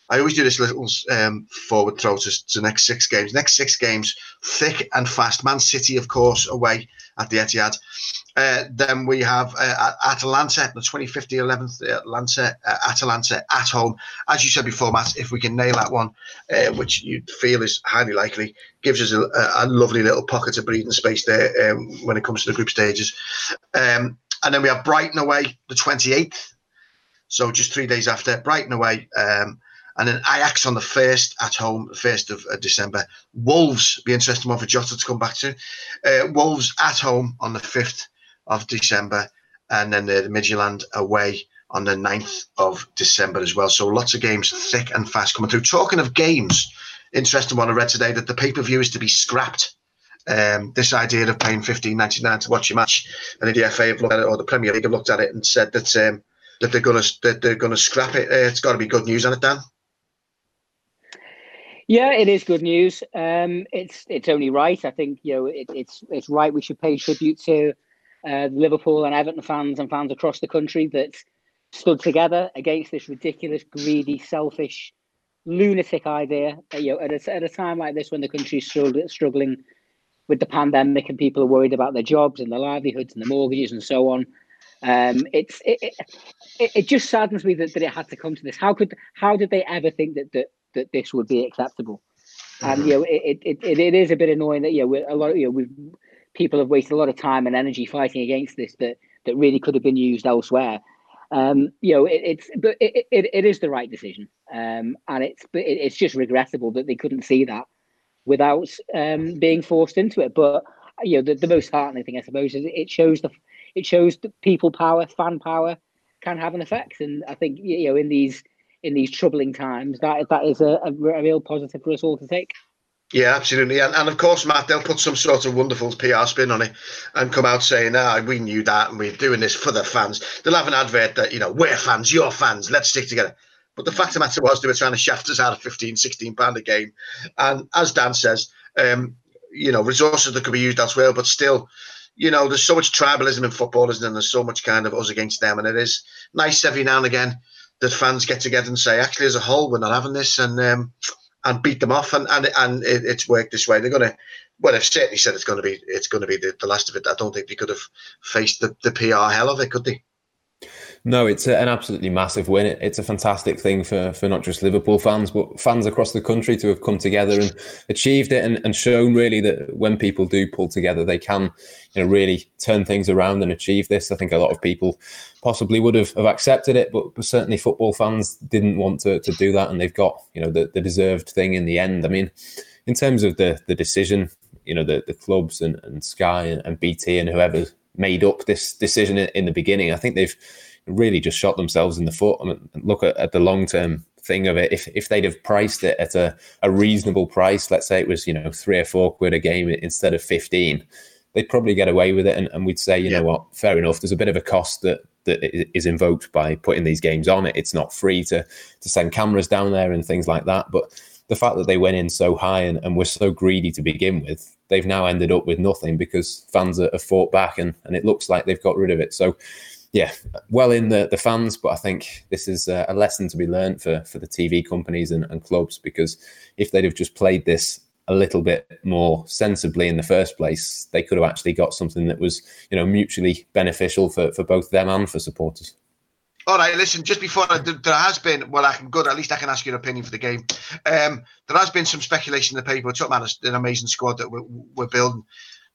I always do this little um, forward throw to, to next six games. Next six games, thick and fast. Man City, of course, away at the Etihad. Uh, then we have uh, Atalanta, the twenty-fifth, eleventh Atalanta, uh, Atalanta at home. As you said before, Matt, if we can nail that one, uh, which you feel is highly likely, gives us a, a lovely little pocket of breathing space there um, when it comes to the group stages. Um, and then we have Brighton away, the twenty-eighth. So just three days after, Brighton away. Um, And then Ajax on the first at home, the first of December. Wolves, be interesting one for Jota to come back to. Uh, Wolves at home on the fifth of December. And then the Midtjylland away on the ninth of December as well. So lots of games thick and fast coming through. Talking of games, interesting one I read today that the pay-per-view is to be scrapped. Um, this idea of paying fifteen ninety-nine to watch a match. And the F A have looked at it, or the Premier League have looked at it and said that um, that they're going to that they're going to scrap it. Uh, it's got to be good news on it, Dan. Yeah, it is good news. Um, it's it's only right. I think you know it, it's it's right. We should pay tribute to uh, Liverpool and Everton fans and fans across the country that stood together against this ridiculous, greedy, selfish, lunatic idea. You know, at a, at a time like this when the country's struggling with the pandemic and people are worried about their jobs and their livelihoods and their mortgages and so on. Um, it's it, it it just saddens me that, that it had to come to this. How could how did they ever think that that, that this would be acceptable? And mm-hmm. you know, it, it it it is a bit annoying that you know we're, a lot of, you know we people have wasted a lot of time and energy fighting against this that that really could have been used elsewhere. Um, you know, it, it's but it, it it is the right decision. Um, and it's but it, it's just regrettable that they couldn't see that without um being forced into it. But you know, the, the most heartening thing I suppose is it shows the. It shows that people power, fan power, can have an effect, and I think you know in these in these troubling times, that that is a, a real positive for us all to take. Yeah, absolutely, and, and of course, Matt, they'll put some sort of wonderful P R spin on it and come out saying, "Ah, we knew that, and we're doing this for the fans." They'll have an advert that you know we're fans, you're fans, let's stick together. But the fact of the matter was, they were trying to shaft us out of fifteen, sixteen pound a game, and as Dan says, um, you know, resources that could be used elsewhere, but still. You know, there's so much tribalism in football, isn't there? And there's so much kind of us against them. And it is nice every now and again that fans get together and say, actually, as a whole, we're not having this and um, and beat them off. And and, and it, it's worked this way. They're going to, well, they've certainly said it's going to be it's going to be the, the last of it. I don't think they could have faced the, the P R hell of it, could they? No, it's an absolutely massive win. It's a fantastic thing for, for not just Liverpool fans, but fans across the country to have come together and achieved it and, and shown really that when people do pull together, they can you know, really turn things around and achieve this. I think a lot of people possibly would have, have accepted it, but, but certainly football fans didn't want to, to do that. And they've got you know the, the deserved thing in the end. I mean, in terms of the, the decision, you know the, the clubs and, and Sky and, and B T and whoever made up this decision in, in the beginning, I think they've really just shot themselves in the foot. I mean, look at, at the long-term thing of it. If if they'd have priced it at a, a reasonable price, let's say it was, you know, three or four quid a game instead of fifteen, they'd probably get away with it. And, and we'd say, you yeah. know what, fair enough. There's a bit of a cost that, that is invoked by putting these games on. It. It's not free to, to send cameras down there and things like that. But the fact that they went in so high and, and were so greedy to begin with, they've now ended up with nothing because fans have fought back and, and it looks like they've got rid of it. So, yeah, well in the, the fans, but I think this is a lesson to be learned for, for the T V companies and, and clubs, because if they'd have just played this a little bit more sensibly in the first place, they could have actually got something that was, you know, mutually beneficial for, for both them and for supporters. All right, listen, just before I do, there has been, well, I can good, at least I can ask your opinion for the game. Um, there has been some speculation in the paper. It's up, man, an amazing squad that we're, we're building.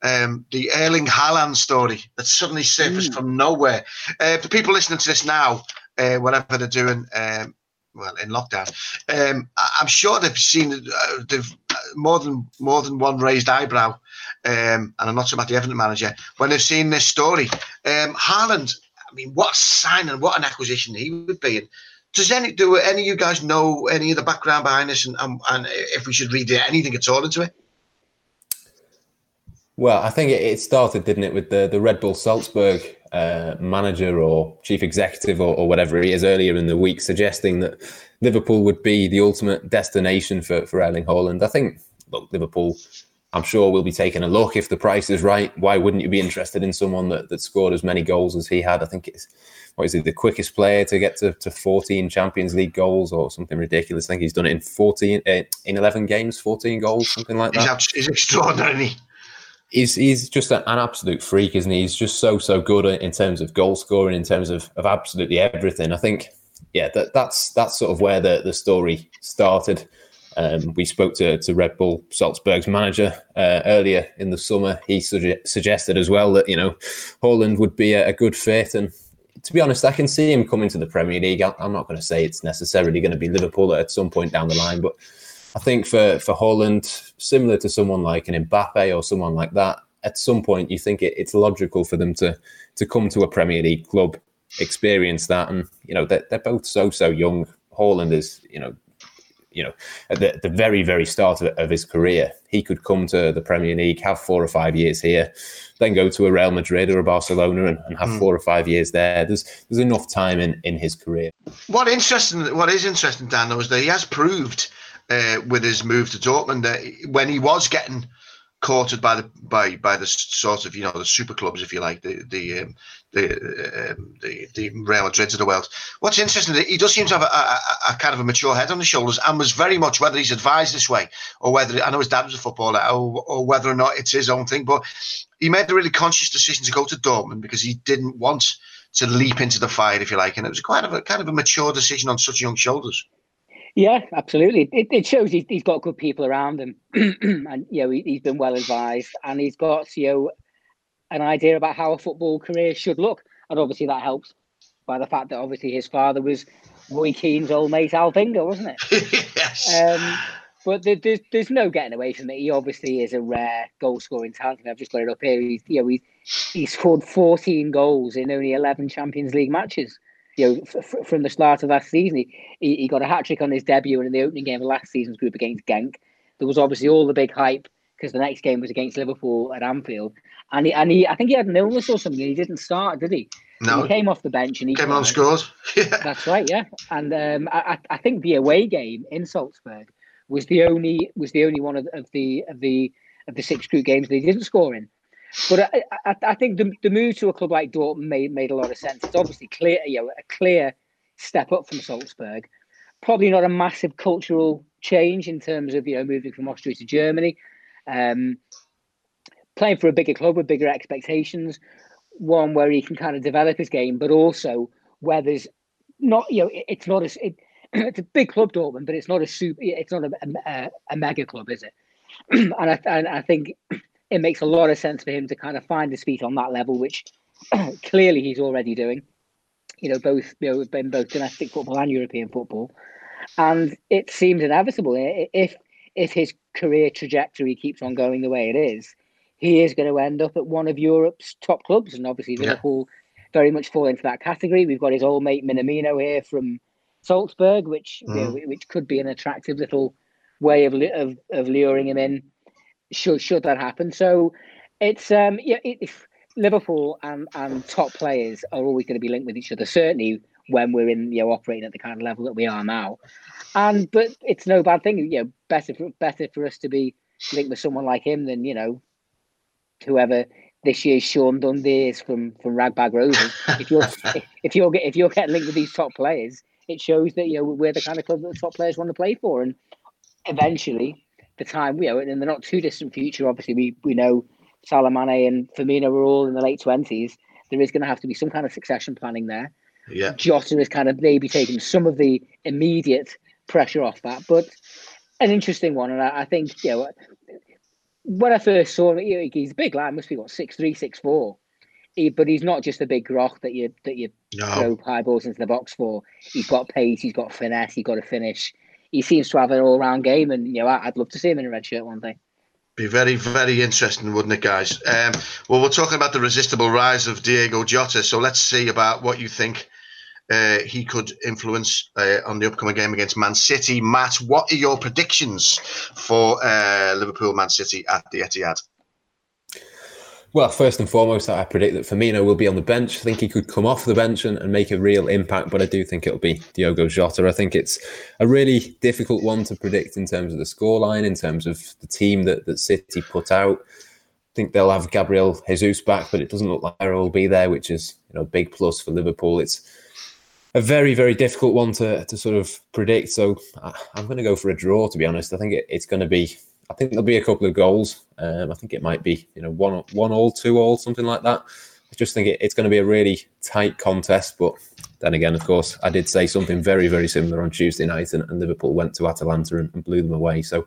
Um, the Erling Haaland story that suddenly surfaced mm. from nowhere. Uh, for people listening to this now, uh, whatever they're doing, um, well, in lockdown, um, I- I'm sure they've seen uh, they've more than more than one raised eyebrow, um, and I'm not talking about the Everton manager, when they've seen this story. Um, Haaland, I mean, what a sign and what an acquisition he would be. And does any do any of you guys know any of the background behind this and, and, and if we should read anything at all into it? Well, I think it started, didn't it, with the, the Red Bull Salzburg uh, manager or chief executive or, or whatever he is earlier in the week suggesting that Liverpool would be the ultimate destination for, for Erling Haaland. I think, look, Liverpool, I'm sure, will be taking a look if the price is right. Why wouldn't you be interested in someone that, that scored as many goals as he had? I think it's, what is it, the quickest player to get to, to fourteen Champions League goals or something ridiculous. I think he's done it in fourteen, uh, in eleven games, fourteen goals, something like that. He's, he's extraordinary. He's he's just an absolute freak, isn't he? He's just so, so good in terms of goal scoring, in terms of, of absolutely everything. I think, yeah, that that's that's sort of where the, the story started. Um, we spoke to, to Red Bull Salzburg's manager uh, earlier in the summer. He suge- suggested as well that, you know, Haaland would be a, a good fit. And to be honest, I can see him coming to the Premier League. I, I'm not going to say it's necessarily going to be Liverpool at some point down the line, but I think for, for Haaland, similar to someone like an Mbappe or someone like that, at some point you think it, it's logical for them to to come to a Premier League club, experience that, and you know they're, they're both so so young. Haaland is you know you know at the, the very very start of, of his career. He could come to the Premier League, have four or five years here, then go to a Real Madrid or a Barcelona and, and have four or five years there. There's there's enough time in, in his career. What interesting, what is interesting, Dan, though, is that he has proved uh, with his move to Dortmund, uh, when he was getting courted by the by by the sort of, you know, the super clubs, if you like, the the um, the, um, the the Real Madrid of the world. What's interesting, he does seem to have a, a, a kind of a mature head on his shoulders, and was very much, whether he's advised this way or whether, I know his dad was a footballer, or, or whether or not it's his own thing, but he made a really conscious decision to go to Dortmund because he didn't want to leap into the fire, if you like, and it was quite a kind of a mature decision on such young shoulders. Yeah, absolutely. It, it shows he's, he's got good people around him, and you know, he, he's been well advised, and he's got, you know, an idea about how a football career should look, and obviously that helps by the fact that obviously his father was Roy Keane's old mate Alvinga, wasn't it? Yes. Um, but there, there's there's no getting away from it. He obviously is a rare goal scoring talent. I've just got it up here. He's, you know, he's he's scored fourteen goals in only eleven Champions League matches. You know, f- f- from the start of last season, he, he, he got a hat-trick on his debut and in the opening game of last season's group against Genk. There was obviously all the big hype because the next game was against Liverpool at Anfield. And he, and he, I think he had an illness or something. He didn't start, did he? No. He came off the bench and he came on and scored. Yeah. That's right, yeah. And um, I, I think the away game in Salzburg was the only was the only one of, of the of the of the six group games that he didn't score in. But I, I, I think the, the move to a club like Dortmund made, made a lot of sense. It's obviously clear, you know, a clear step up from Salzburg. Probably not a massive cultural change in terms of, you know, moving from Austria to Germany. Um, playing for a bigger club with bigger expectations. One where he can kind of develop his game, but also where there's not, you know, it, it's not as, it, it's a big club, Dortmund, but it's not a super, it's not a, a, a mega club, is it? and, I, and I think... it makes a lot of sense for him to kind of find his feet on that level, which clearly he's already doing, you know, both, you know, in both domestic football and European football. And it seems inevitable. If if his career trajectory keeps on going the way it is, he is going to end up at one of Europe's top clubs. And obviously yeah. Liverpool very much fall into that category. We've got his old mate Minamino here from Salzburg, which mm. you know, which could be an attractive little way of of, of luring him in. Should should that happen? So, it's um yeah. It, if Liverpool and, and top players are always going to be linked with each other, certainly when we're in you know operating at the kind of level that we are now, and but it's no bad thing. You know, better for, better for us to be linked with someone like him than you know whoever this year's Sean Dundee is from from Ragbag Rovers. If you're if you're if you're getting linked with these top players, it shows that you know we're the kind of club that the top players want to play for, and eventually. The time, you know, in the not too distant future, obviously we, we know Salah, Mane and Firmino were all in the late twenties. There is going to have to be some kind of succession planning there. Yeah, Jota is kind of maybe taking some of the immediate pressure off that, but an interesting one. And I, I think, you know, when I first saw him, you know, he's a big lad, must be what six three, six four. He, but he's not just a big rock that you that you no. throw high balls into the box for. He's got pace, he's got finesse, he's got a finish. He seems to have an all-round game, and you know I'd love to see him in a red shirt one day. Be very, very interesting, wouldn't it, guys? Um, well, we're talking about the resistible rise of Diogo Jota, so let's see about what you think uh, he could influence uh, on the upcoming game against Man City. Matt, what are your predictions for uh, Liverpool-Man City at the Etihad? Well, first and foremost, I predict that Firmino will be on the bench. I think he could come off the bench and, and make a real impact, but I do think it'll be Diogo Jota. I think it's a really difficult one to predict in terms of the scoreline, in terms of the team that, that City put out. I think they'll have Gabriel Jesus back, but it doesn't look like they'll be there, which is you know a big plus for Liverpool. It's a very, very difficult one to, to sort of predict, so I, I'm going to go for a draw, to be honest. I think it, it's going to be... I think there'll be a couple of goals. Um, I think it might be, you know, one, one all, two all, something like that. I just think it, it's going to be a really tight contest. But then again, of course, I did say something very, very similar on Tuesday night, and, and Liverpool went to Atalanta and, and blew them away. So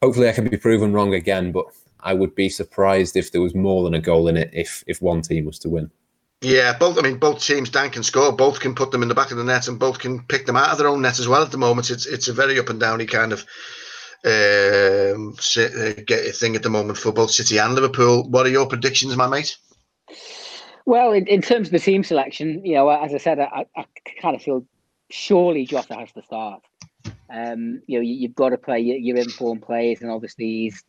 hopefully, I can be proven wrong again. But I would be surprised if there was more than a goal in it if if one team was to win. Yeah, both. I mean, both teams, Dan can score, both can put them in the back of the net, and both can pick them out of their own net as well. At the moment, it's it's a very up and downy kind of. Um, thing at the moment for both City and Liverpool. What are your predictions, my mate? Well, in, in terms of the team selection, you know, as I said, I, I kind of feel surely Jota has to start. Um, you know, you, you've got to play your, your informed players, and obviously he's,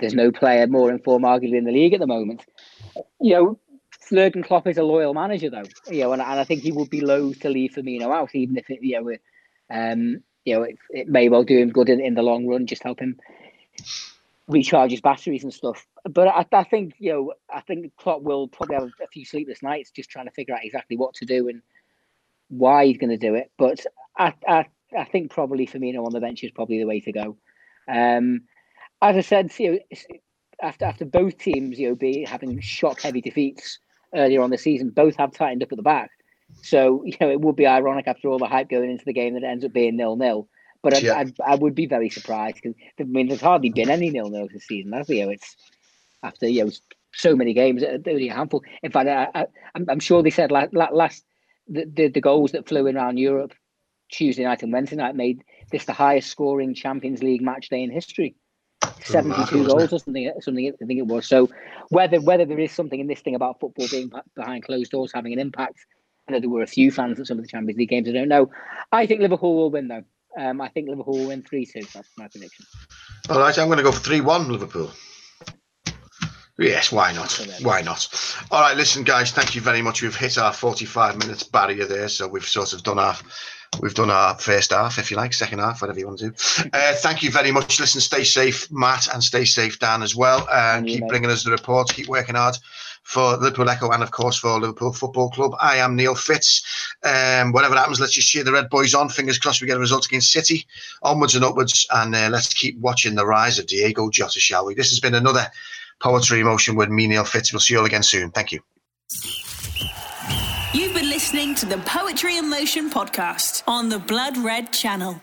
there's no player more informed arguably in the league at the moment. You know, Jurgen Klopp is a loyal manager, though. You know, and, and I think he would be loath to leave Firmino out, even if it, you know, um, you know, it, it may well do him good in, in the long run, just help him recharge his batteries and stuff. But I, I think, you know, I think Klopp will probably have a few sleepless nights just trying to figure out exactly what to do and why he's going to do it. But I, I, I think probably Firmino on the bench is probably the way to go. Um, as I said, you know, after after both teams, you know, be having shock heavy defeats earlier on the season, both have tightened up at the back. So, you know, it would be ironic after all the hype going into the game that it ends up being nil-nil. But I, yeah. I, I would be very surprised because, I mean, there's hardly been any nil-nils this season, has there? You know, it's after, you know, so many games, there's only a handful. In fact, I, I, I'm, I'm sure they said last, last the, the, the goals that flew in around Europe Tuesday night and Wednesday night made this the highest scoring Champions League match day in history. seventy-two goals or something, something I think it was. So whether whether there is something in this thing about football being behind closed doors having an impact, I know there were a few fans at some of the Champions League games, I don't know. I think Liverpool will win, though. Um, I think Liverpool will win three two. That's my prediction. All right, I'm going to go for three one Liverpool. Yes, why not? Why not? All right, listen, guys, thank you very much. We've hit our forty-five minutes barrier there, so we've sort of done our... We've done our first half, if you like, second half, whatever you want to do. Uh, thank you very much. Listen, stay safe, Matt, and stay safe, Dan, as well. Uh, keep bringing us the reports. Keep working hard for Liverpool Echo and, of course, for Liverpool Football Club. I am Neil Fitz. Um, whatever happens, let's just cheer the Red Boys on. Fingers crossed we get a result against City. Onwards and upwards, and uh, let's keep watching the rise of Diogo Jota, shall we? This has been another Poetry in Motion with me, Neil Fitz. We'll see you all again soon. Thank you. You've been listening to the Poetry in Motion podcast on the Blood Red Channel.